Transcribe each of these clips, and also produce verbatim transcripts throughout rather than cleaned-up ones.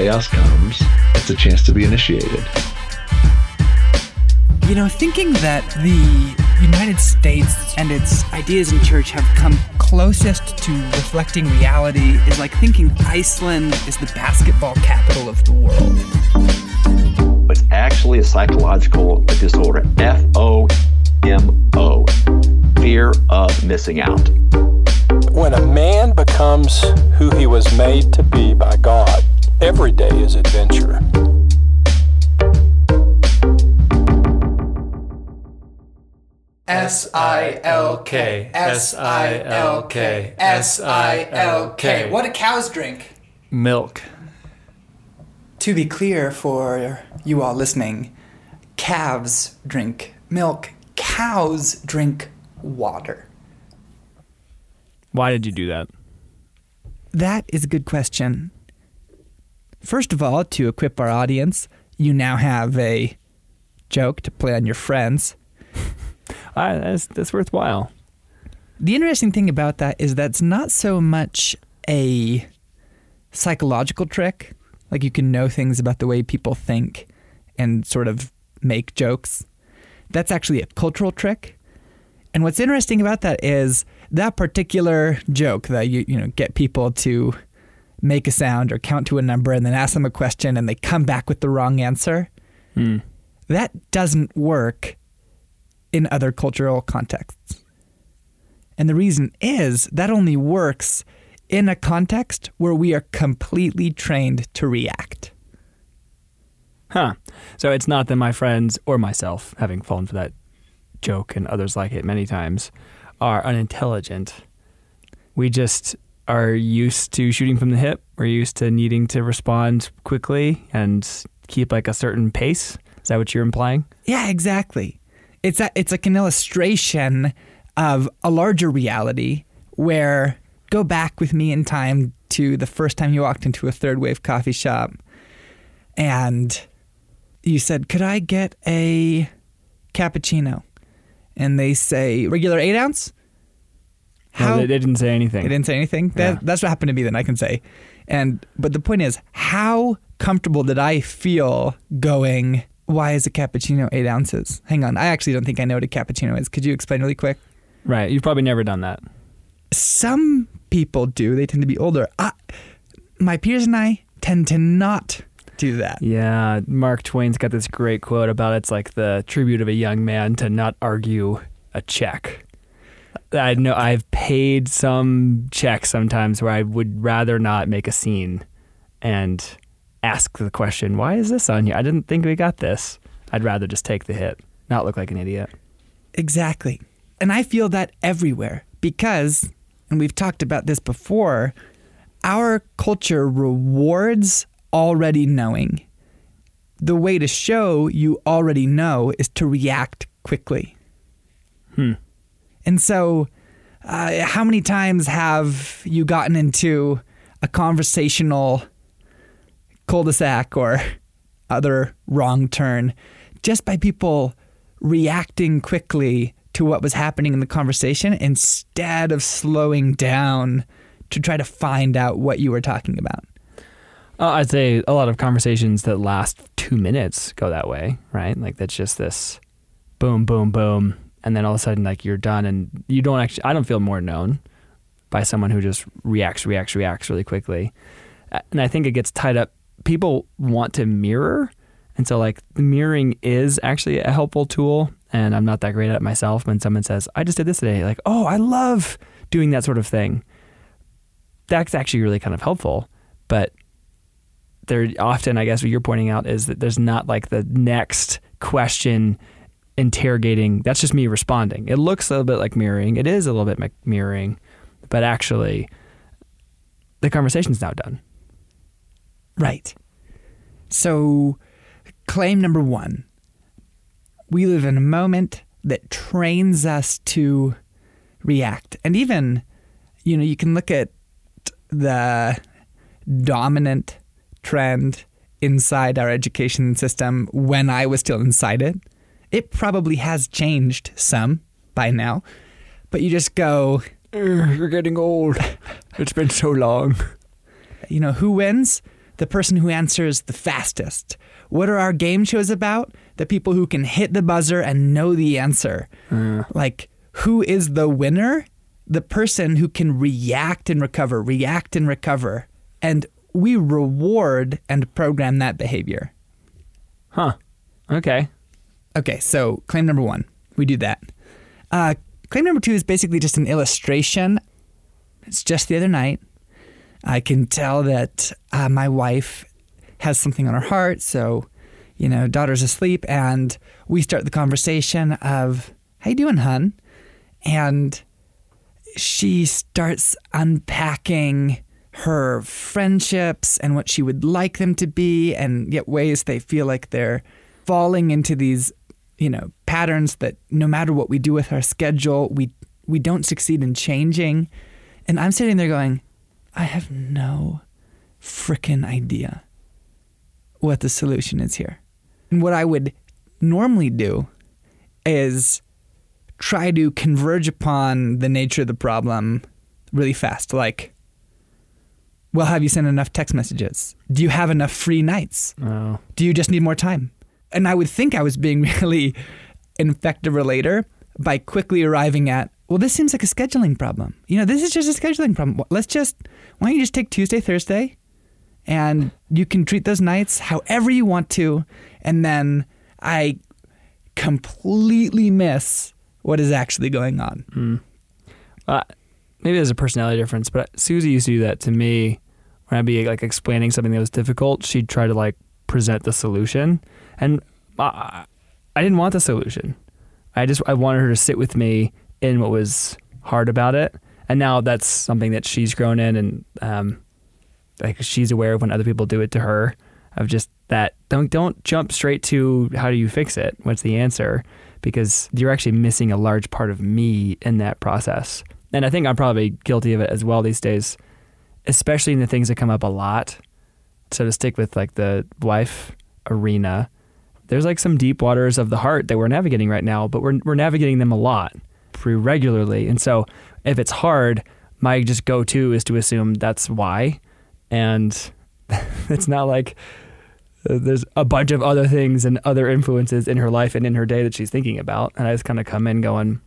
chaos comes, it's a chance to be initiated. You know, thinking that the United States and its ideas in church have come closest to reflecting reality is like thinking Iceland is the basketball capital of the world. It's actually a psychological disorder, F O M O, fear of missing out. When a man becomes who he was made to be by God, every day is adventure. S I L K, S I L K, S I L K. What do cows drink? Milk. To be clear for you all listening, calves drink milk. Cows drink water. Why did you do that? That is a good question. First of all, to equip our audience, you now have a joke to play on your friends. I, that's, that's worthwhile. The interesting thing about that is that's not so much a psychological trick. Like, you can know things about the way people think and sort of make jokes. That's actually a cultural trick. And what's interesting about that is that particular joke that you you know get people to make a sound or count to a number and then ask them a question and they come back with the wrong answer, mm. that doesn't work in other cultural contexts. And the reason is that only works in a context where we are completely trained to react. Huh. So it's not that my friends or myself, having fallen for that joke and others like it many times, are unintelligent. We just are used to shooting from the hip. We're used to needing to respond quickly and keep like a certain pace. Is that what you're implying? Yeah, exactly. It's a, it's like an illustration of a larger reality where go back with me in time to the first time you walked into a third wave coffee shop and you said, could I get a cappuccino? And they say, regular eight ounce? How? No, they didn't say anything. They didn't say anything? That, yeah. That's what happened to me then, I can say. And But the point is, how comfortable did I feel going, why is a cappuccino eight ounces? Hang on. I actually don't think I know what a cappuccino is. Could you explain really quick? Right. You've probably never done that. Some people do. They tend to be older. I, my peers and I tend to not do that. Yeah. Mark Twain's got this great quote about it's like the tribute of a young man to not argue a check. I know I've paid some checks sometimes where I would rather not make a scene and ask the question, why is this on here? I didn't think we got this. I'd rather just take the hit, not look like an idiot. Exactly. And I feel that everywhere because, and we've talked about this before, our culture rewards already knowing. The way to show you already know is to react quickly. Hmm. And so uh, how many times have you gotten into a conversational cul-de-sac or other wrong turn just by people reacting quickly to what was happening in the conversation instead of slowing down to try to find out what you were talking about? Uh, I'd say a lot of conversations that last two minutes go that way, right? Like that's just this boom, boom, boom. And then all of a sudden like you're done and you don't actually, I don't feel more known by someone who just reacts, reacts, reacts really quickly. And I think it gets tied up. People want to mirror, and so like the mirroring is actually a helpful tool, and I'm not that great at it myself. When someone says, I just did this today, like, oh, I love doing that sort of thing. That's actually really kind of helpful, but there often, I guess what you're pointing out is that there's not like the next question interrogating. That's just me responding. It looks a little bit like mirroring. It is a little bit like mirroring, but actually the conversation's now done. Right. So claim number one, we live in a moment that trains us to react. And even, you know, you can look at the dominant trend inside our education system when I was still inside it. It probably has changed some by now, but you just go, you're getting old. It's been so long. You know, who wins? the person who answers the fastest. What are our game shows about? The people who can hit the buzzer and know the answer. Mm. Like, who is the winner? The person who can react and recover, react and recover. And we reward and program that behavior. Huh. Okay. Okay, so claim number one, we do that. Uh, claim number two is basically just an illustration. It's just the other night. I can tell that uh, my wife has something on her heart, so, you know, daughter's asleep, and we start the conversation of, how you doing, hun? And she starts unpacking her friendships and what she would like them to be, and yet ways they feel like they're falling into these, you know, patterns that no matter what we do with our schedule, we we don't succeed in changing. And I'm sitting there going, I have no frickin' idea what the solution is here. And what I would normally do is try to converge upon the nature of the problem really fast. Like, well, have you sent enough text messages? Do you have enough free nights? Oh. Do you just need more time? And I would think I was being really an effective relator by quickly arriving at, well, this seems like a scheduling problem. You know, this is just a scheduling problem. Let's just, why don't you just take Tuesday, Thursday, and you can treat those nights however you want to, and then I completely miss what is actually going on. Mm. Uh, maybe there's a personality difference, but Susie used to do that to me when I'd be like explaining something that was difficult. She'd try to like present the solution, and I, I didn't want the solution. I just I wanted her to sit with me in what was hard about it. And now that's something that she's grown in, and um, like she's aware of when other people do it to her, of just that don't don't jump straight to how do you fix it? What's the answer? Because you're actually missing a large part of me in that process. And I think I'm probably guilty of it as well these days, especially in the things that come up a lot. So to stick with like the wife arena, there's like some deep waters of the heart that we're navigating right now, but we're we're navigating them a lot. Pretty regularly. And so if it's hard, my just go-to is to assume that's why. And it's not like there's a bunch of other things and other influences in her life and in her day that she's thinking about. And I just kind of come in going,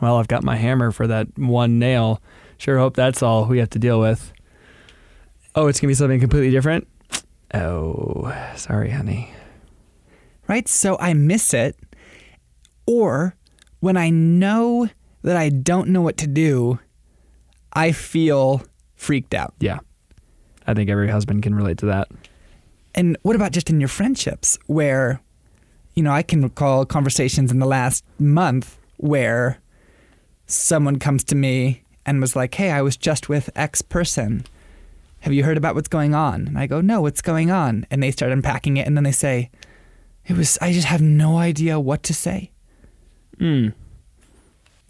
well, I've got my hammer for that one nail. Sure hope that's all we have to deal with. Oh, it's going to be something completely different? Oh, sorry, honey. Right? So I miss it. Or when I know that I don't know what to do, I feel freaked out. Yeah. I think every husband can relate to that. And what about just in your friendships where, you know, I can recall conversations in the last month where someone comes to me and was like, hey, I was just with X person. Have you heard about what's going on? And I go, no, what's going on? And they start unpacking it. And then they say, it was, I just have no idea what to say. Mm.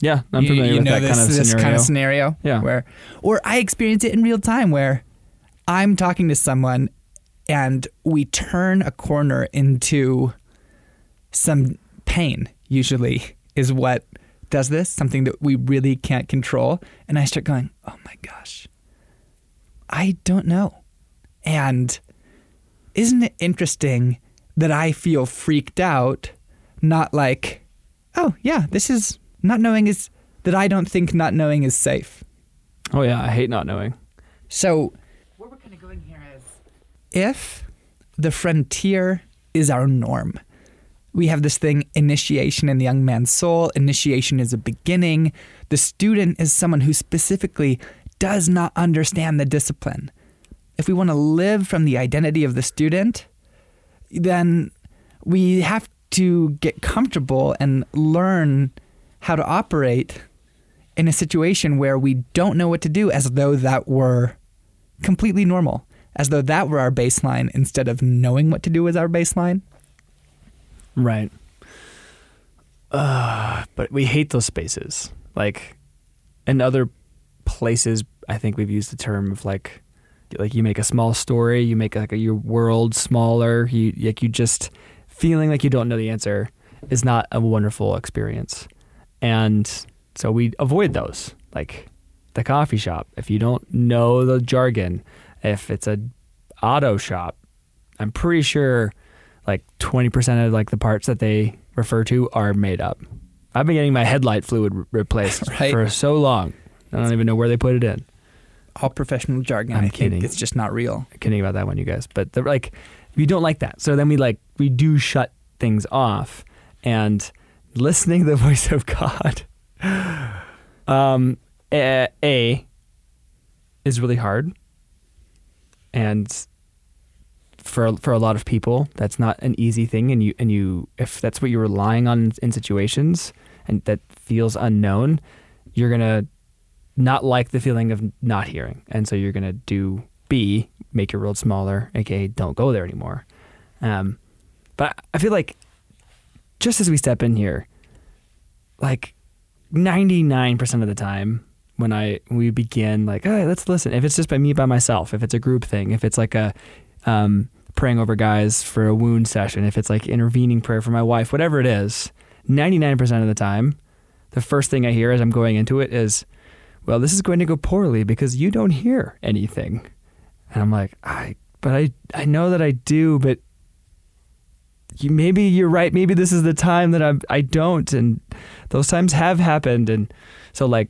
Yeah, I'm familiar you, you with that this, kind of this scenario. Kind of scenario yeah. where, or I experience it in real time where I'm talking to someone and we turn a corner into some pain, usually, is what does this, something that we really can't control. And I start going, oh my gosh, I don't know. And isn't it interesting that I feel freaked out, not like, oh, yeah, this is not knowing is that I don't think not knowing is safe. Oh, yeah, I hate not knowing. So where we're kind of going here is if the frontier is our norm, we have this thing, initiation in the young man's soul. Initiation is a beginning. The student is someone who specifically does not understand the discipline. If we want to live from the identity of the student, then we have to to get comfortable and learn how to operate in a situation where we don't know what to do as though that were completely normal, as though that were our baseline instead of knowing what to do as our baseline. Right. Uh, but we hate those spaces. Like in other places, I think we've used the term of like, like you make a small story, you make like a, your world smaller, you like you just... Feeling like you don't know the answer is not a wonderful experience. And so we avoid those, like the coffee shop. If you don't know the jargon, if it's a auto shop, I'm pretty sure like twenty percent of like the parts that they refer to are made up. I've been getting my headlight fluid re- replaced right? for so long. I don't even know where they put it in. All professional jargon. I'm I kidding. Think it's just not real. I'm kidding about that one, you guys. But they're like, we don't like that. So then we like, we do shut things off and listening to the voice of God. Um, a, a is really hard. And for for a lot of people, that's not an easy thing. And you and you, if that's what you're relying on in, in situations and that feels unknown, you're gonna not like the feeling of not hearing, and so you're gonna do B, make your world smaller, aka don't go there anymore. Um, but I feel like just as we step in here, like ninety-nine percent of the time when I when we begin, like, hey, let's listen. If it's just by me by myself, if it's a group thing, if it's like a um, praying over guys for a wound session, if it's like intervening prayer for my wife, whatever it is, ninety-nine percent of the time, the first thing I hear as I'm going into it is, well, this is going to go poorly because you don't hear anything. And I'm like, I, but I, I know that I do, but you, maybe you're right. Maybe this is the time that I I don't. And those times have happened. And so like,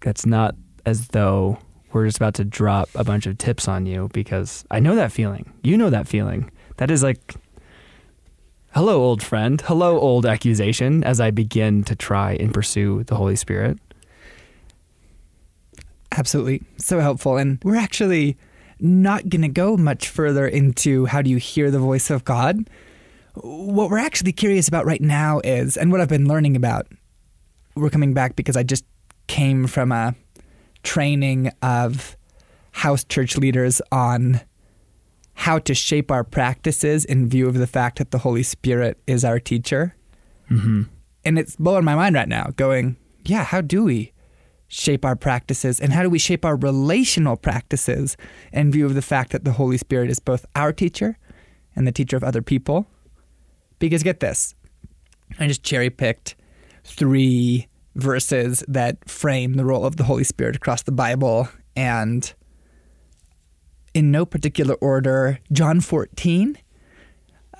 that's not as though we're just about to drop a bunch of tips on you because I know that feeling. You know that feeling. That is like, hello, old friend. Hello, old accusation, as I begin to try and pursue the Holy Spirit. Absolutely. So helpful. And we're actually not going to go much further into how do you hear the voice of God. What we're actually curious about right now is, and what I've been learning about, we're coming back because I just came from a training of house church leaders on how to shape our practices in view of the fact that the Holy Spirit is our teacher. Mm-hmm. And it's blowing my mind right now going, yeah, how do we shape our practices, and how do we shape our relational practices in view of the fact that the Holy Spirit is both our teacher and the teacher of other people? Because get this, I just cherry-picked three verses that frame the role of the Holy Spirit across the Bible, and in no particular order, John fourteen,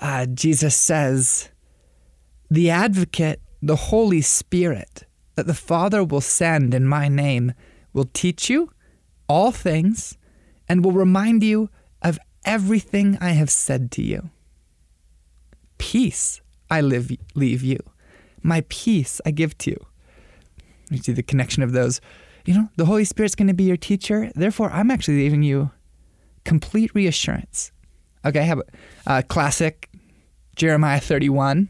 uh, Jesus says, the advocate, the Holy Spirit, that the Father will send in my name will teach you all things and will remind you of everything I have said to you. Peace I live, leave you. My peace I give to you. You see the connection of those. You know, the Holy Spirit's going to be your teacher. Therefore, I'm actually leaving you complete reassurance. Okay, I have a, a classic Jeremiah thirty-one.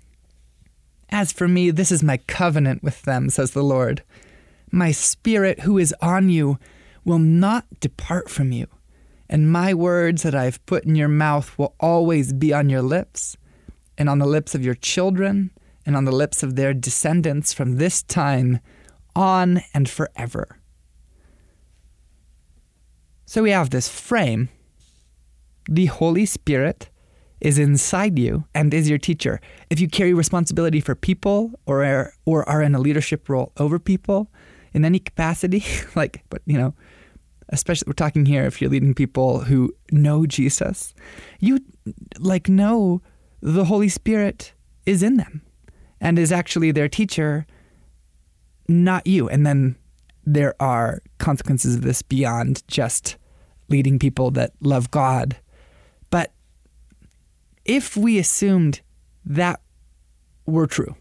As for me, this is my covenant with them, says the Lord. My spirit who is on you will not depart from you, and my words that I have put in your mouth will always be on your lips, and on the lips of your children, and on the lips of their descendants from this time on and forever. So we have this frame. The Holy Spirit is inside you and is your teacher. If you carry responsibility for people or are, or are in a leadership role over people in any capacity, like, but you know, especially we're talking here if you're leading people who know Jesus, you like know the Holy Spirit is in them and is actually their teacher, not you. And then there are consequences of this beyond just leading people that love God. But if we assumed that were true,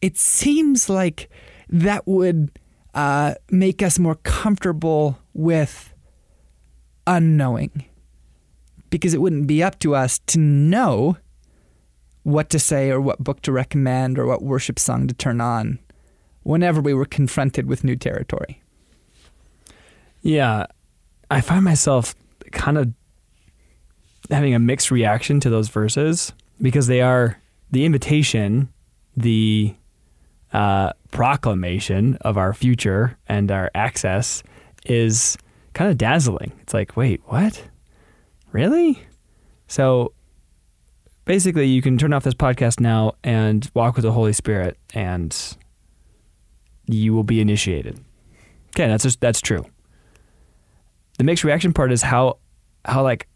it seems like that would uh, make us more comfortable with unknowing, because it wouldn't be up to us to know what to say or what book to recommend or what worship song to turn on whenever we were confronted with new territory. Yeah, I find myself kind of having a mixed reaction to those verses, because they are the invitation, the uh, proclamation of our future and our access is kind of dazzling. It's like, wait, what? Really? So basically you can turn off this podcast now and walk with the Holy Spirit and you will be initiated. Okay, that's just, that's true. The mixed reaction part is how, how like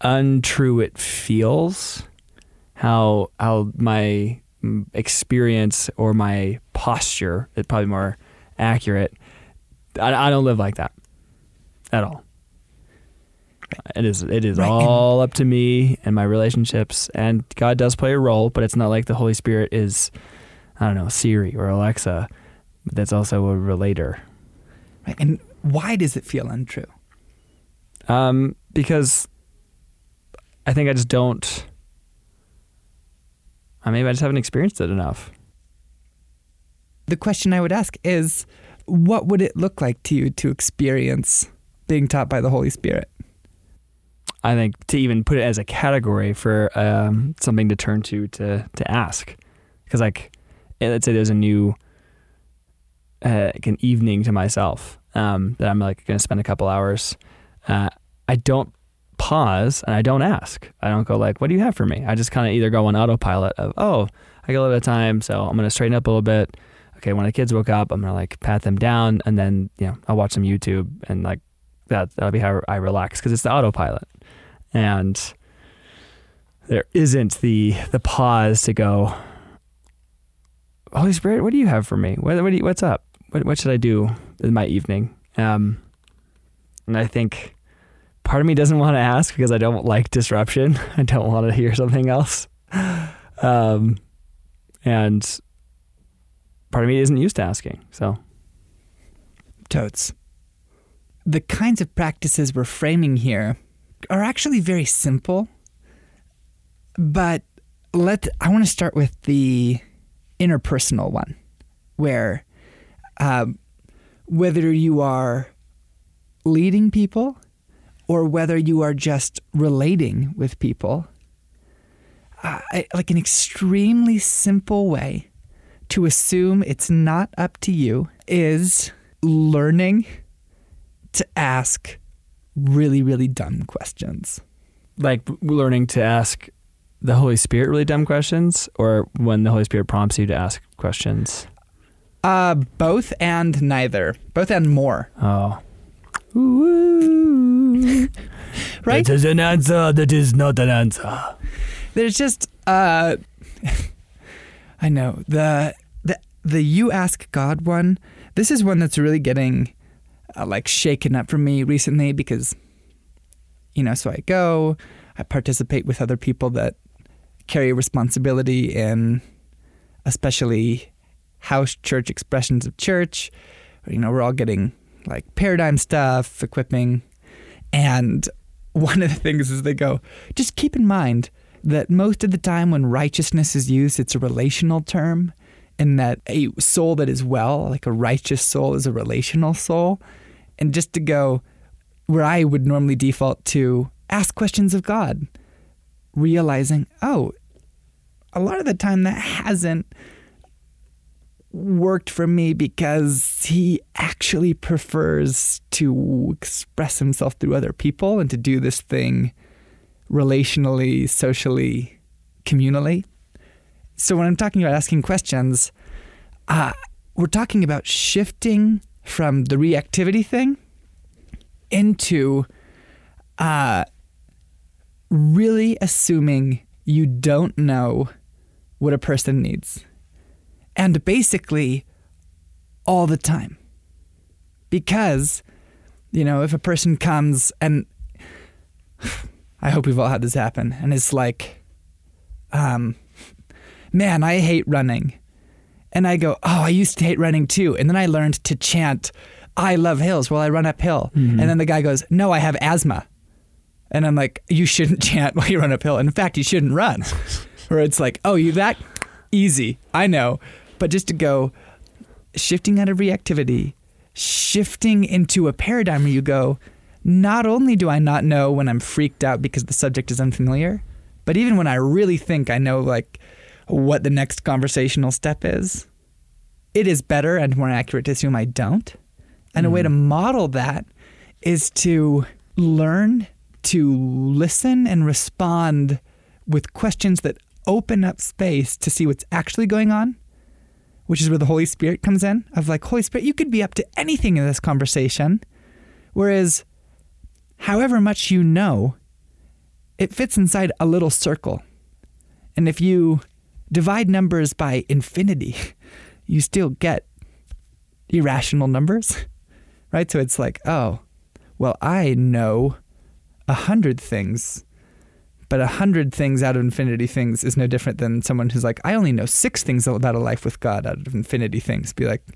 untrue it feels, how, how my experience or my posture, it's probably more accurate. I, I don't live like that at all. It is, it is right. all up to me and my relationships, and God does play a role, but it's not like the Holy Spirit is, I don't know, Siri or Alexa. That's also a relator. Right. And why does it feel untrue? Um, because I think I just don't, I maybe I just haven't experienced it enough. The question I would ask is, what would it look like to you to experience being taught by the Holy Spirit? I think to even put it as a category for um, something to turn to, to, to ask. Because like, let's say there's a new, uh, like an evening to myself um, that I'm like going to spend a couple hours. Uh, I don't pause and I don't ask. I don't go like, what do you have for me? I just kind of either go on autopilot of, oh, I got a little bit of time, so I'm going to straighten up a little bit. Okay, when the kids woke up, I'm going to like pat them down, and then, you know, I'll watch some YouTube, and like that, that'll be how I relax, because it's the autopilot. And there isn't the the pause to go, Holy Spirit, what do you have for me? What, what do you, what's up? What, what should I do in my evening? Um, and I think part of me doesn't want to ask because I don't like disruption. I don't want to hear something else. Um, and part of me isn't used to asking, so. Totes. The kinds of practices we're framing here are actually very simple, but let I want to start with the interpersonal one, where um, whether you are leading people or whether you are just relating with people, uh, I, like an extremely simple way to assume it's not up to you is learning to ask really, really dumb questions. Like learning to ask the Holy Spirit really dumb questions, or when the Holy Spirit prompts you to ask questions? Uh, both and neither. Both and more. Oh. Ooh. Right? That is an answer. That is not an answer. There's just, uh, I know, the, the, the you ask God one, this is one that's really getting Uh, like shaken up for me recently, because, you know, so I go, I participate with other people that carry responsibility in especially house church expressions of church. You know, we're all getting like paradigm stuff, equipping. And one of the things is they go, just keep in mind that most of the time when righteousness is used, it's a relational term, and that a soul that is well, like a righteous soul, is a relational soul. And just to go where I would normally default to ask questions of God, realizing, oh, a lot of the time that hasn't worked for me because he actually prefers to express himself through other people and to do this thing relationally, socially, communally. So when I'm talking about asking questions, uh, we're talking about shifting from the reactivity thing into uh, really assuming you don't know what a person needs. And basically all the time. Because, you know, if a person comes and I hope we've all had this happen, and it's like, um, man, I hate running. And I go, oh, I used to hate running too. And then I learned to chant, I love hills while I run uphill. Mm-hmm. And then the guy goes, no, I have asthma. And I'm like, you shouldn't chant while you run uphill. In fact, you shouldn't run. Or it's like, oh, you that easy. I know. But just to go shifting out of reactivity, shifting into a paradigm where you go, Not only do I not know when I'm freaked out because the subject is unfamiliar, but even when I really think I know, like, what the next conversational step is, it is better and more accurate to assume I don't. And mm. a way to model that is to learn to listen and respond with questions that open up space to see what's actually going on, which is where the Holy Spirit comes in, of like, Holy Spirit, you could be up to anything in this conversation. Whereas however much you know, it fits inside a little circle. And if you divide numbers by infinity, you still get irrational numbers, right? So it's like, oh, well, I know a hundred things, but a hundred things out of infinity things is no different than someone who's like, I only know six things about a life with God out of infinity things. Be like,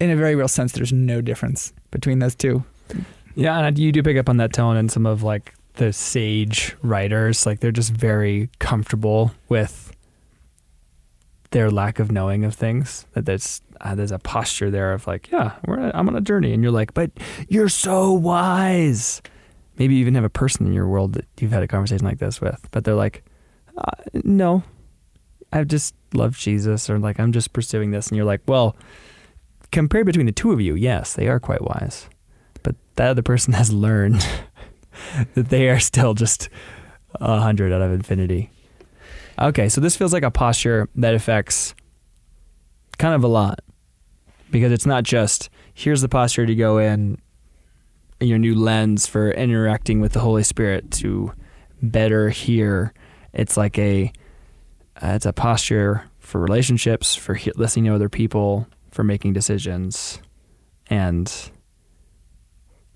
in a very real sense, there's no difference between those two. Yeah, and you do pick up on that tone in some of like the sage writers. Like they're just very comfortable with their lack of knowing of things. That there's uh, there's a posture there of like, yeah, we're, I'm on a journey, and you're like, but you're so wise. Maybe you even have a person in your world that you've had a conversation like this with, but they're like, uh, no, I just love Jesus, or like I'm just pursuing this, and you're like, well, compared between the two of you, yes, they are quite wise, but that other person has learned that they are still just a hundred out of infinity. Okay, so this feels like a posture that affects kind of a lot, because it's not just, here's the posture to go in, your new lens for interacting with the Holy Spirit to better hear. It's like a, uh, it's a posture for relationships, for he- listening to other people, for making decisions, and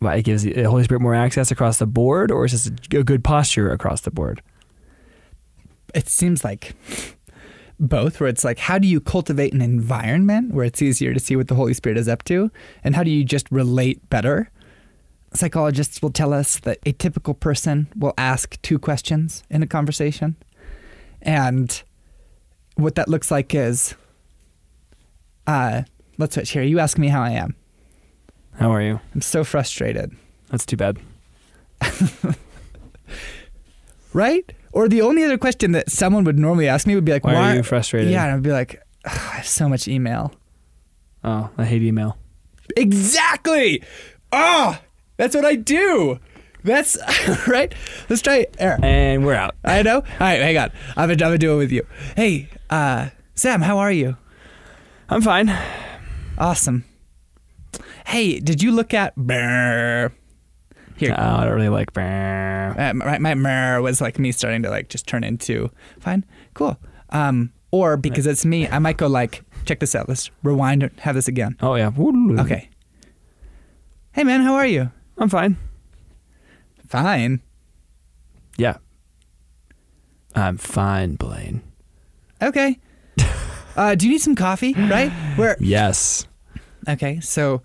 well, it gives the Holy Spirit more access across the board, or is this a good posture across the board? It seems like both, where it's like, how do you cultivate an environment where it's easier to see what the Holy Spirit is up to? And how do you just relate better? Psychologists will tell us that a typical person will ask two questions in a conversation. And what that looks like is, uh, let's switch here. You ask me how I am. How are you? I'm so frustrated. That's too bad. Right? Or the only other question that someone would normally ask me would be like, why, why are you frustrated? Yeah, and I'd be like, I have so much email. Oh, I hate email. Exactly! Oh, that's what I do! That's, right? Let's try it. Here. And we're out. I know. All right, hang on. I'm gonna, I'm gonna do it with you. Hey, uh, Sam, how are you? I'm fine. Awesome. Hey, did you look at... Brr. Here. Oh, I don't really like... Uh, my my mer was like me starting to like just turn into fine, cool. Um, or because it's me, I might go like, check this out. Let's rewind and have this again. Oh, yeah. Okay. Hey, man, how are you? I'm fine. Fine? Yeah. I'm fine, Blaine. Okay. uh, do you need some coffee, right? Where? Yes. Okay, so...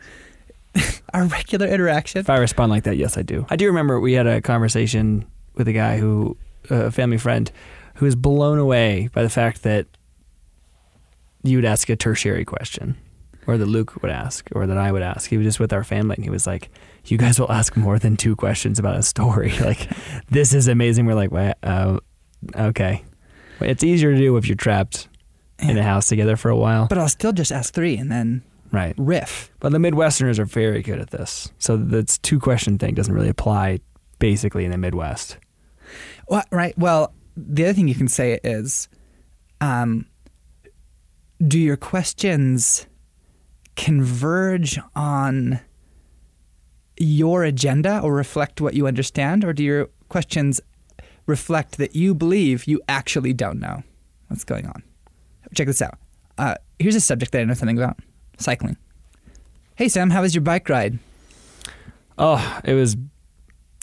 Our regular interaction. If I respond like that, yes, I do. I do remember we had a conversation with a guy who, a family friend, who was blown away by the fact that you would ask a tertiary question, or that Luke would ask, or that I would ask. He was just with our family, and he was like, you guys will ask more than two questions about a story. Like, this is amazing. We're like, well, uh, okay. It's easier to do if you're trapped yeah. in a house together for a while. But I'll still just ask three, and then... Right. Riff. But the Midwesterners are very good at this. So this two-question thing doesn't really apply basically in the Midwest. Well, right. Well, the other thing you can say is, um, do your questions converge on your agenda or reflect what you understand, or do your questions reflect that you believe you actually don't know what's going on? Check this out. Uh, here's a subject that I know something about. Cycling. Hey Sam, how was your bike ride? Oh, it was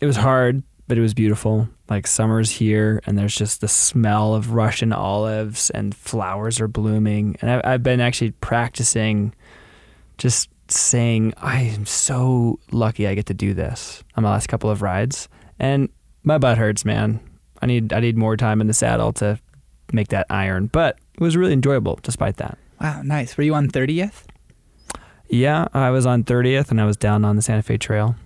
it was hard, but it was beautiful. Like summer's here and there's just the smell of Russian olives and flowers are blooming. And I've, I've been actually practicing just saying, I am so lucky I get to do this on my last couple of rides. And my butt hurts, man. I need I need more time in the saddle to make that iron. But it was really enjoyable despite that. Wow, nice. Were you on thirtieth? Yeah, I was on thirtieth and I was down on the Santa Fe Trail.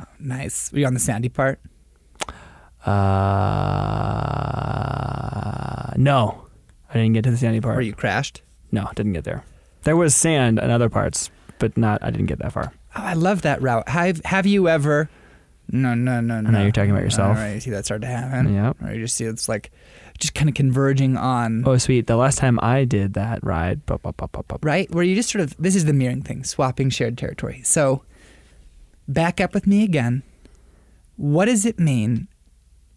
Oh, nice. Were you on the sandy part? Uh, no, I didn't get to the sandy part. Were you crashed? No, didn't get there. There was sand in other parts, but not. I didn't get that far. Oh, I love that route. Have Have you ever? No, no, no, no. I know you're talking about yourself. All right, you see that start to happen. Yeah. Right, you just see it's like just kind of converging on. Oh, sweet. The last time I did that ride, bop, bop, bop, bop, bop. Right, where you just sort of, this is the mirroring thing, swapping shared territory. So back up with me again. What does it mean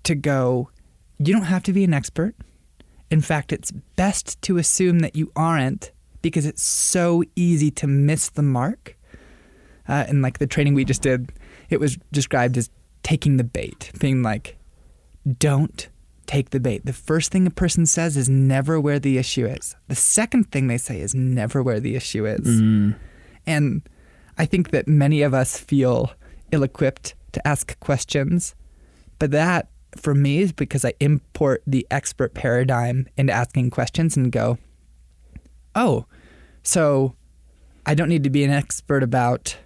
to go, you don't have to be an expert. In fact, it's best to assume that you aren't because it's so easy to miss the mark. Uh, and like the training we just did, it was described as taking the bait, being like, don't take the bait. The first thing a person says is never where the issue is. The second thing they say is never where the issue is. Mm. And I think that many of us feel ill-equipped to ask questions, but that for me is because I import the expert paradigm into asking questions and go, oh, so I don't need to be an expert about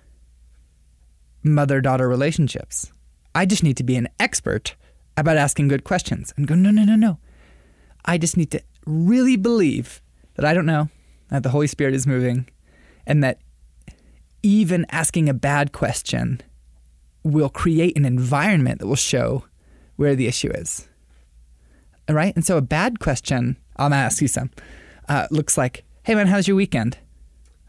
mother-daughter relationships. I just need to be an expert about asking good questions and go, no, no, no, no. I just need to really believe that I don't know, that the Holy Spirit is moving, and that even asking a bad question will create an environment that will show where the issue is. All right? And so a bad question, I'm going to ask you some, uh, looks like, hey, man, how's your weekend?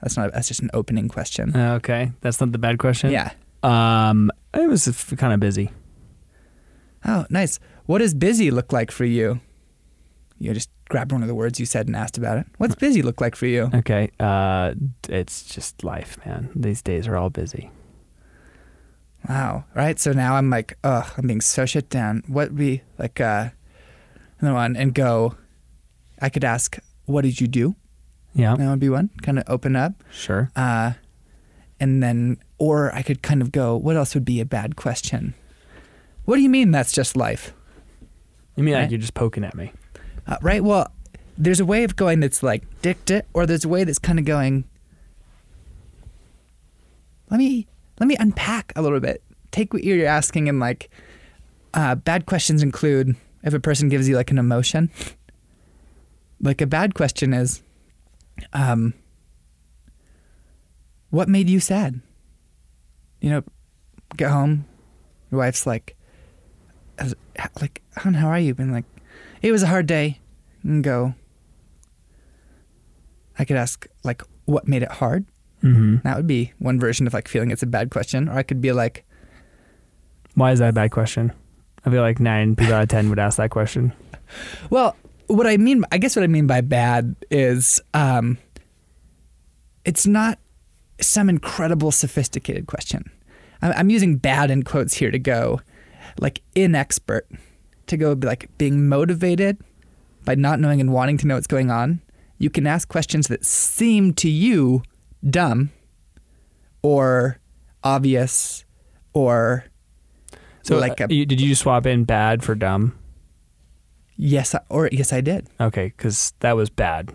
That's not. That's just an opening question. Okay. That's not the bad question? Yeah. Um, it was kind of busy. Oh, nice. What does busy look like for you? You just grabbed one of the words you said and asked about it. What's busy look like for you? Okay. Uh, it's just life, man. These days are all busy. Wow. Right? So now I'm like, ugh, I'm being so shut down. What we like, uh, another one, and go, I could ask, what did you do? Yeah. That would be one. Kind of open up. Sure. Uh, and then, or I could kind of go, what else would be a bad question? What do you mean that's just life? You mean right? Like you're just poking at me? Uh, right. Well, there's a way of going that's like, dick dick, or there's a way that's kind of going, let me, let me unpack a little bit. Take what you're asking and like, uh, bad questions include if a person gives you like an emotion, like a bad question is, Um, what made you sad? You know, get home, your wife's like, like, hon, how are you? Been like, it was a hard day. And go, I could ask, like, what made it hard? Mm-hmm. That would be one version of like feeling it's a bad question. Or I could be like, why is that a bad question? I feel like nine people out of ten would ask that question. Well, What I mean, I guess what I mean by bad is um, it's not some incredible sophisticated question. I'm using bad in quotes here to go like inexpert, to go like being motivated by not knowing and wanting to know what's going on. You can ask questions that seem to you dumb or obvious or so like a, uh, you, did you swap in bad for dumb? Yes, or yes, I did. Okay, because that was bad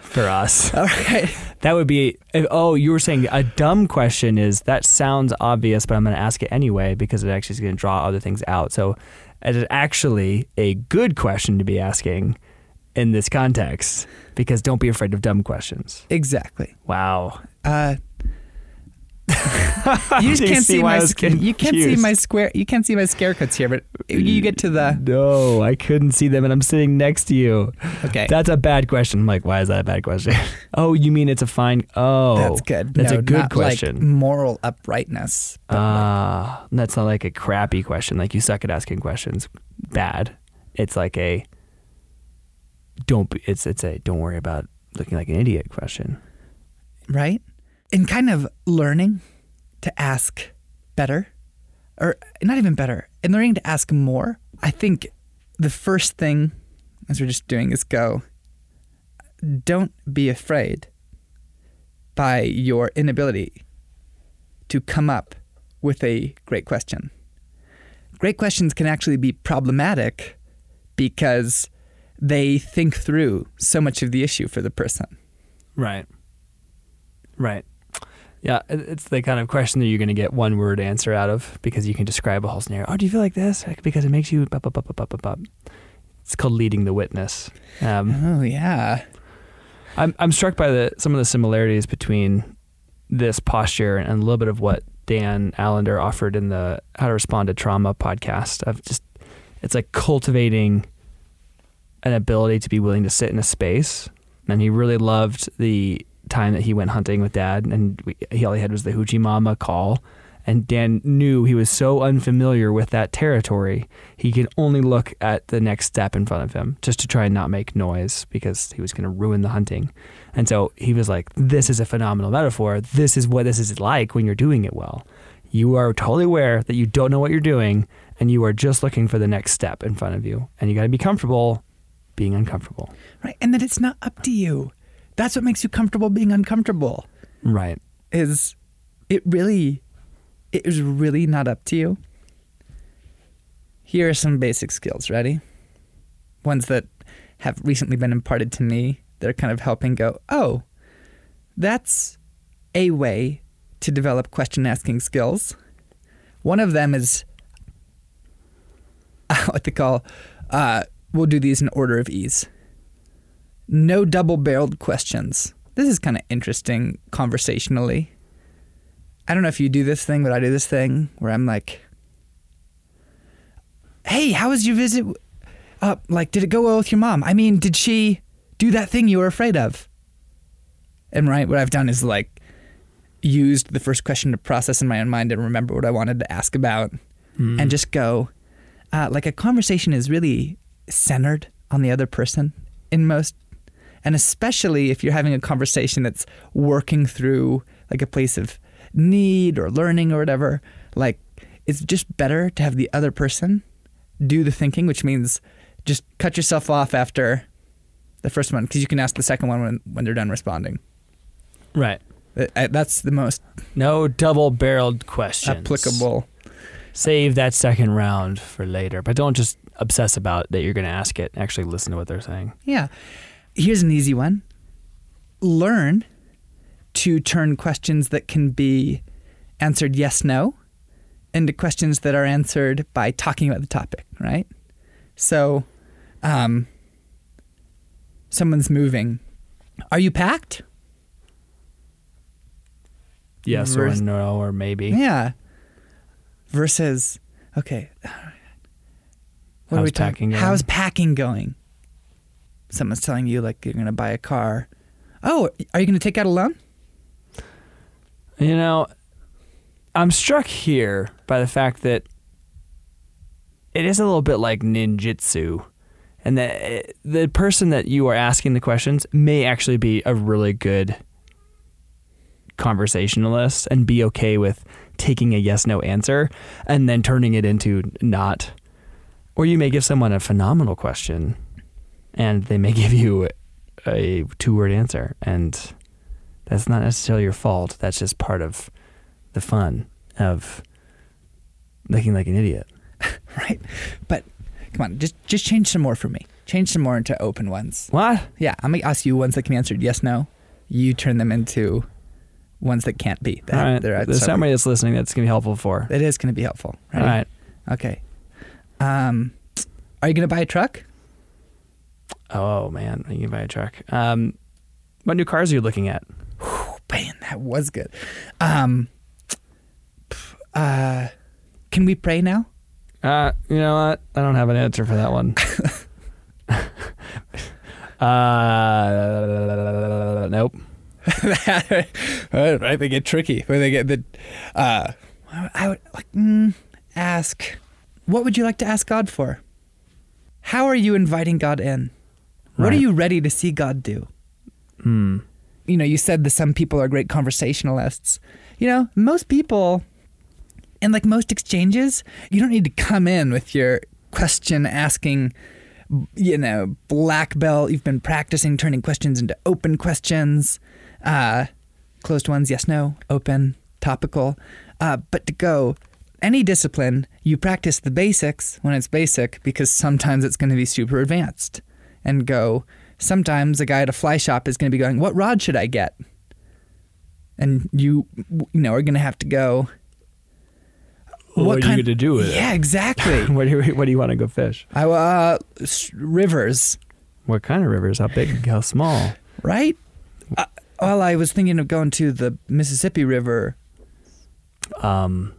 for us. All right. That would be, oh, you were saying a dumb question is, that sounds obvious, but I'm going to ask it anyway because it actually is going to draw other things out. So it is actually a good question to be asking in this context because don't be afraid of dumb questions. Exactly. Wow. Uh, you just can't see, see my you can't see my square you can't see my scare cuts here, but you get to the no, I couldn't see them, and I'm sitting next to you. Okay, that's a bad question. I'm like, why is that a bad question? Oh, you mean it's a fine? Oh, that's good. That's no, a good not question. Like moral uprightness. Ah, uh, like, that's not like a crappy question. Like you suck at asking questions. Bad. It's like a don't. Be, it's it's a don't worry about looking like an idiot question. Right. And kind of learning to ask better, or not even better, and learning to ask more. I think the first thing, as we're just doing, is go, don't be afraid by your inability to come up with a great question. Great questions can actually be problematic because they think through so much of the issue for the person. Right. Right. Yeah, it's the kind of question that you're going to get one word answer out of, because you can describe a whole scenario. Oh, do you feel like this? Because it makes you... Bop, bop, bop, bop, bop, bop. It's called leading the witness. Um, oh, yeah. I'm I'm struck by the some of the similarities between this posture and a little bit of what Dan Allender offered in the How to Respond to Trauma podcast. Of just, it's like cultivating an ability to be willing to sit in a space. And he really loved the time that he went hunting with Dad, and we, he all he had was the hoochie mama call. And Dan knew he was so unfamiliar with that territory, he could only look at the next step in front of him just to try and not make noise, because he was going to ruin the hunting. And so he was like, this is a phenomenal metaphor. This is what this is like when you're doing it well. You are totally aware that you don't know what you're doing, and you are just looking for the next step in front of you. And you got to be comfortable being uncomfortable. Right. And that it's not up to you. That's what makes you comfortable being uncomfortable. Right. Is it really... It is really not up to you. Here are some basic skills. Ready? Ones that have recently been imparted to me. They're kind of helping go, oh, that's a way to develop question-asking skills. One of them is what they call, uh, we'll do these in order of ease. No double-barreled questions. This is kind of interesting conversationally. I don't know if you do this thing, but I do this thing where I'm like, hey, how was your visit? Uh, like, did it go well with your mom? I mean, did she do that thing you were afraid of? And right, what I've done is like used the first question to process in my own mind and remember what I wanted to ask about mm. and just go, uh, like a conversation is really centered on the other person in most, and especially if you're having a conversation that's working through like a place of need or learning or whatever, like it's just better to have the other person do the thinking, which means just cut yourself off after the first one, because you can ask the second one when, when they're done responding. Right. That's the most... No double-barreled questions. Applicable. Save that second round for later, but don't just obsess about that you're going to ask it. Actually listen to what they're saying. Yeah. Here's an easy one. Learn to turn questions that can be answered yes, no, into questions that are answered by talking about the topic, right? So, um, someone's moving. Are you packed? Yes Vers- or no, or maybe. Yeah. Versus, okay, what How's are we talking? Going? How's packing going? Someone's telling you, like, you're going to buy a car. Oh, are you going to take out a loan? You know, I'm struck here by the fact that it is a little bit like ninjutsu, and that the person that you are asking the questions may actually be a really good conversationalist and be okay with taking a yes-no answer and then turning it into not. Or you may give someone a phenomenal question, and they may give you a two-word answer, and... That's not necessarily your fault. That's just part of the fun of looking like an idiot. Right. But come on, just just change some more for me. Change some more into open ones. What? Yeah, I'm going to ask you ones that can be answered yes, no. You turn them into ones that can't be. That, all right. They're There's somewhere. somebody that's listening that's going to be helpful for. It is going to be helpful. Ready? All right. Okay. Um, are you going to buy a truck? Oh, man. Are you going to buy a truck? Um, what new cars are you looking at? Man, that was good. Um, uh, can we pray now? Uh, you know what? I don't have an answer for that one. uh, nope. Right, they get tricky. Where they get the, uh, I would like mm, ask, what would you like to ask God for? How are you inviting God in? Right. What are you ready to see God do? Hmm. You know, you said that some people are great conversationalists. You know, most people, in like most exchanges, you don't need to come in with your question asking, you know, black belt. You've been practicing turning questions into open questions, uh, closed ones, yes, no, open, topical. Uh, but to go, any discipline, you practice the basics when it's basic, because sometimes it's going to be super advanced, and go... Sometimes a guy at a fly shop is going to be going, what rod should I get? and you, you know, are going to have to go. What, what are kind you going to do with yeah, it? Yeah, exactly. What do you, what do you want to go fish? I, uh, rivers. What kind of rivers? How big? How small? Right? Uh, well, I was thinking of going to the Mississippi River. Um.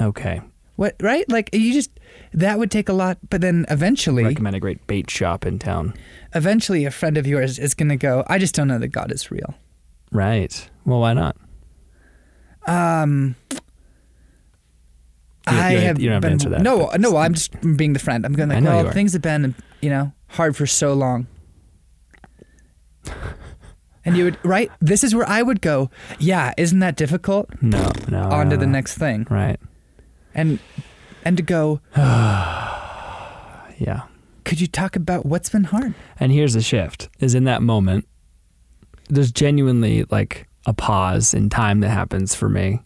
Okay. What? Right? Like, you just, that would take a lot, but then eventually... Recommend a great bait shop in town. Eventually, a friend of yours is going to go, I just don't know that God is real. Right. Well, why not? Um... You, you I have you don't have been, an answer that. No, no, I'm just being the friend. I'm going like, well, things have been, you know, hard for so long. And you would, right? This is where I would go, yeah, isn't that difficult? No, no. On to no, the next thing. Right. And and to go, yeah. Could you talk about what's been hard? And here's the shift, is in that moment, there's genuinely like a pause in time that happens for me,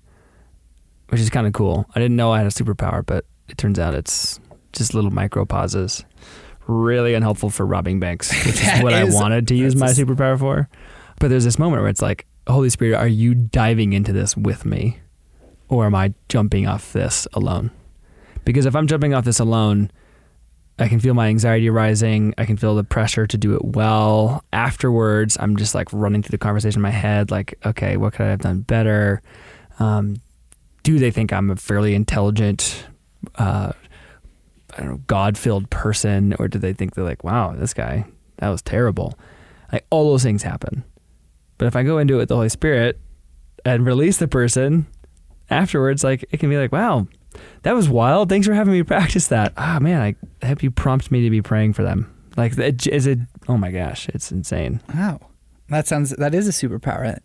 which is kind of cool. I didn't know I had a superpower, but it turns out it's just little micro pauses. Really unhelpful for robbing banks, which is what is, I wanted to use my a, superpower for. But there's this moment where it's like, Holy Spirit, are you diving into this with me? Or am I jumping off this alone? Because if I'm jumping off this alone, I can feel my anxiety rising. I can feel the pressure to do it well. Afterwards, I'm just like running through the conversation in my head, like, okay, what could I have done better? Um, Do they think I'm a fairly intelligent, uh, I don't know, God-filled person? Or do they think they're like, wow, this guy, that was terrible? Like, all those things happen. But if I go into it with the Holy Spirit and release the person afterwards, like, it can be like, wow, that was wild. Thanks for having me practice that. Ah, oh, man, I hope you prompt me to be praying for them. Like, it, is it, oh my gosh, it's insane. Wow. That sounds, that is a superpower.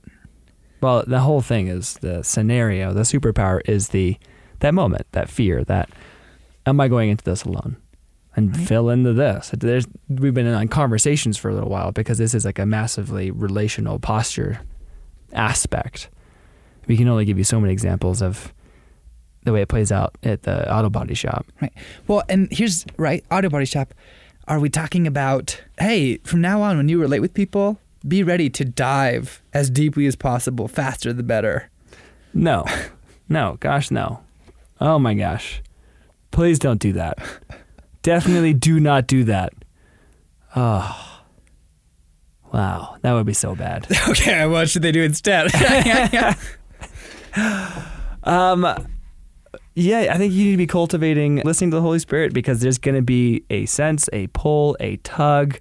Well, the whole thing is the scenario, the superpower is the that moment, that fear, that am I going into this alone? And right. Fill into this. There's, we've been in conversations for a little while because this is like a massively relational posture aspect. We can only give you so many examples of the way it plays out at the auto body shop. Right. Well, and here's, right, auto body shop, are we talking about, hey, from now on when you relate with people, be ready to dive as deeply as possible, faster the better. No, no, gosh, no. Oh my gosh. Please don't do that. Definitely do not do that. Oh, wow. That would be so bad. Okay, what should they do instead? um, yeah, I think you need to be cultivating listening to the Holy Spirit because there's going to be a sense, a pull, a tug.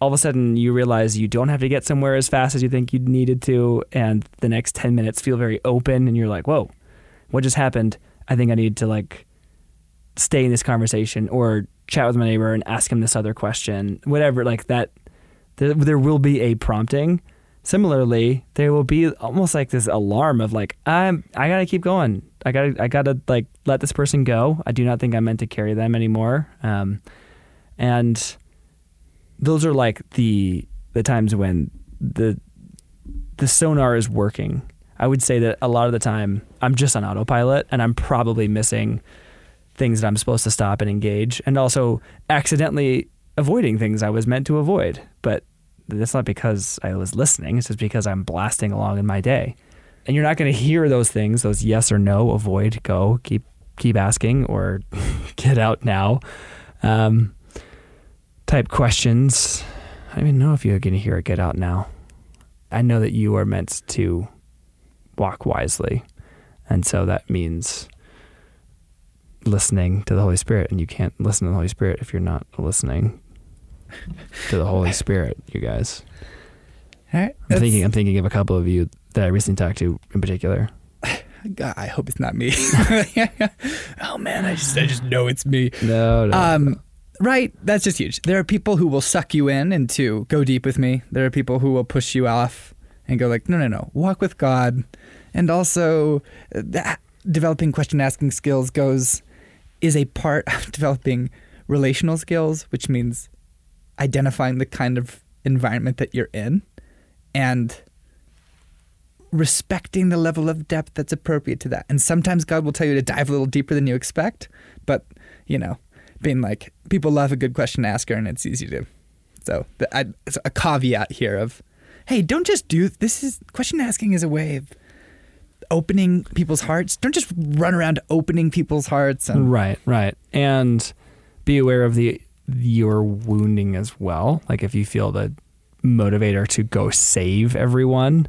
All of a sudden you realize you don't have to get somewhere as fast as you think you needed to, and the next ten minutes feel very open, and you're like, whoa, what just happened? I think I need to like stay in this conversation or chat with my neighbor and ask him this other question, whatever, like that. There, there will be a prompting. Similarly, there will be almost like this alarm of like, I'm, I gotta keep going. I gotta, I gotta like let this person go. I do not think I'm meant to carry them anymore. Um, and those are like the the times when the the sonar is working. I would say that a lot of the time I'm just on autopilot and I'm probably missing things that I'm supposed to stop and engage, and also accidentally avoiding things I was meant to avoid. But that's not because I was listening. It's just because I'm blasting along in my day. And you're not going to hear those things, those yes or no, avoid, go, keep keep asking, or get out now. Um type questions. I don't even know if you're going to hear it, get out now. I know that you are meant to walk wisely. And so that means listening to the Holy Spirit. And you can't listen to the Holy Spirit if you're not listening to the Holy Spirit, you guys. All right, I'm thinking, I'm thinking of a couple of you that I recently talked to in particular. God, I hope it's not me. Oh man, I just, I just know it's me. No, no. Um, no. Right, that's just huge. There are people who will suck you in and to go deep with me. There are people who will push you off and go like, no, no, no, walk with God. And also, that developing question-asking skills goes, is a part of developing relational skills, which means identifying the kind of environment that you're in and respecting the level of depth that's appropriate to that. And sometimes God will tell you to dive a little deeper than you expect, but, you know, being like, people love a good question asker, and it's easy to. So, the, I, it's a caveat here of hey, don't just do this. Is question asking is a way of opening people's hearts. Don't just run around opening people's hearts. And- right, right. And be aware of the your wounding as well. Like if you feel the motivator to go save everyone,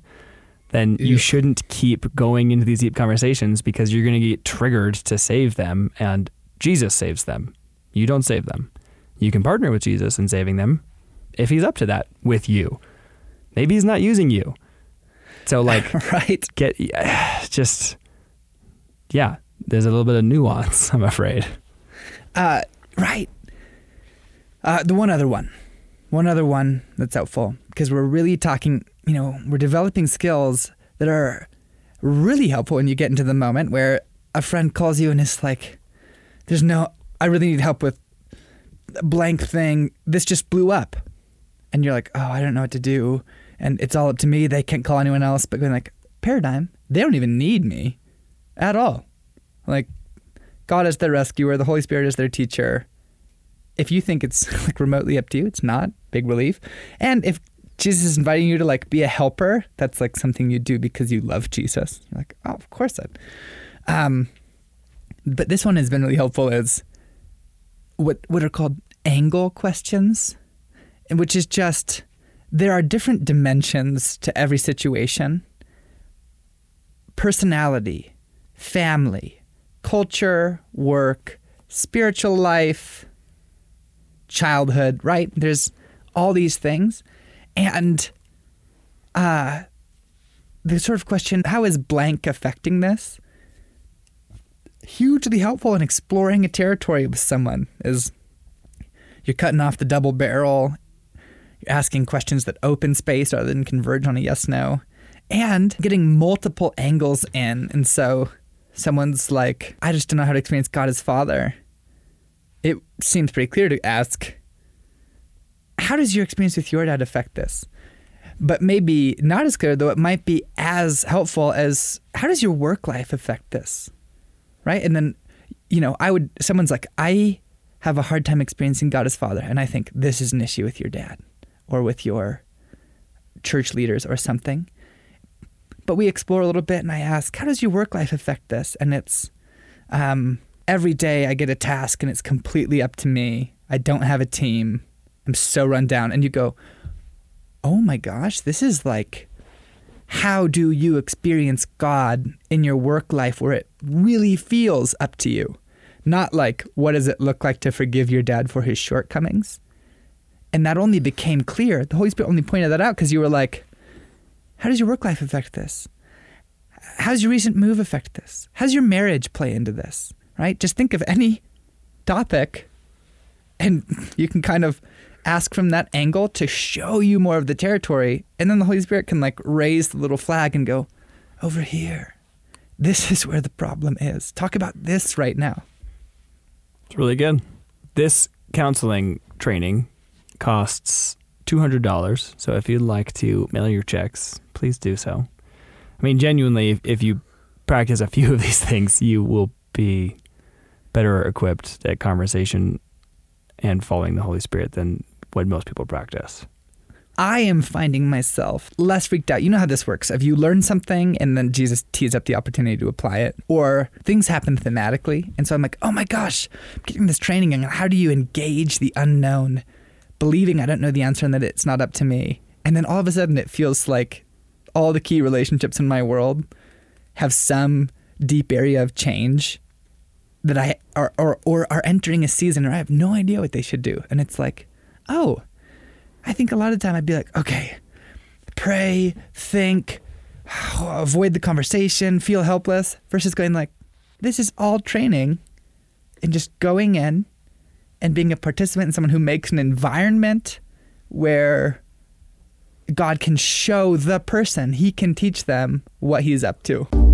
then yeah. you shouldn't keep going into these deep conversations because you're going to get triggered to save them, and Jesus saves them. You don't save them. You can partner with Jesus in saving them if he's up to that with you. Maybe he's not using you. So like, right. get just, yeah, there's a little bit of nuance, I'm afraid. Uh, right. Uh, the one other one, one other one that's helpful, because we're really talking, you know, we're developing skills that are really helpful when you get into the moment where a friend calls you and it's like, there's no, I really need help with blank thing. This just blew up. And you're like, oh, I don't know what to do. And it's all up to me. They can't call anyone else. But going like, paradigm, they don't even need me at all. Like, God is their rescuer. The Holy Spirit is their teacher. If you think it's like remotely up to you, it's not. Big relief. And if Jesus is inviting you to like be a helper, that's like something you do because you love Jesus. You're like, oh, of course. I'd. Um, but this one has been really helpful is what what are called angle questions, and which is just there are different dimensions to every situation. Personality, family, culture, work, spiritual life, childhood, right? There's all these things. And uh, the sort of question, how is blank affecting this? Hugely helpful in exploring a territory with someone is you're cutting off the double barrel, you're asking questions that open space rather than converge on a yes, no, and getting multiple angles in. And so someone's like, I just don't know how to experience God as Father. It seems pretty clear to ask, how does your experience with your dad affect this? But maybe not as clear, though it might be as helpful as, how does your work life affect this? Right? And then, you know, I would, someone's like, I have a hard time experiencing God as Father. And I think this is an issue with your dad or with your church leaders or something. But we explore a little bit and I ask, how does your work life affect this? And it's um, every day I get a task and it's completely up to me. I don't have a team. I'm so run down. And you go, oh my gosh, this is like, how do you experience God in your work life where it really feels up to you? Not like, what does it look like to forgive your dad for his shortcomings? And that only became clear. The Holy Spirit only pointed that out because you were like, how does your work life affect this? How does your recent move affect this? How does your marriage play into this? Right? Just think of any topic and you can kind of ask from that angle to show you more of the territory. And then the Holy Spirit can like raise the little flag and go, over here, this is where the problem is. Talk about this right now. It's really good. This counseling training costs two hundred dollars. So if you'd like to mail your checks, please do so. I mean, genuinely, if, if you practice a few of these things, you will be better equipped at conversation and following the Holy Spirit than what most people practice. I am finding myself less freaked out. You know how this works. If you learn something and then Jesus tees up the opportunity to apply it, or things happen thematically. And so I'm like, oh my gosh, I'm getting this training on how do you engage the unknown, believing I don't know the answer and that it's not up to me. And then all of a sudden it feels like all the key relationships in my world have some deep area of change that I are or, or are entering a season where I have no idea what they should do. And it's like, oh, I think a lot of the time I'd be like, okay, pray, think, avoid the conversation, feel helpless, versus going like, this is all training and just going in and being a participant and someone who makes an environment where God can show the person, he can teach them what he's up to.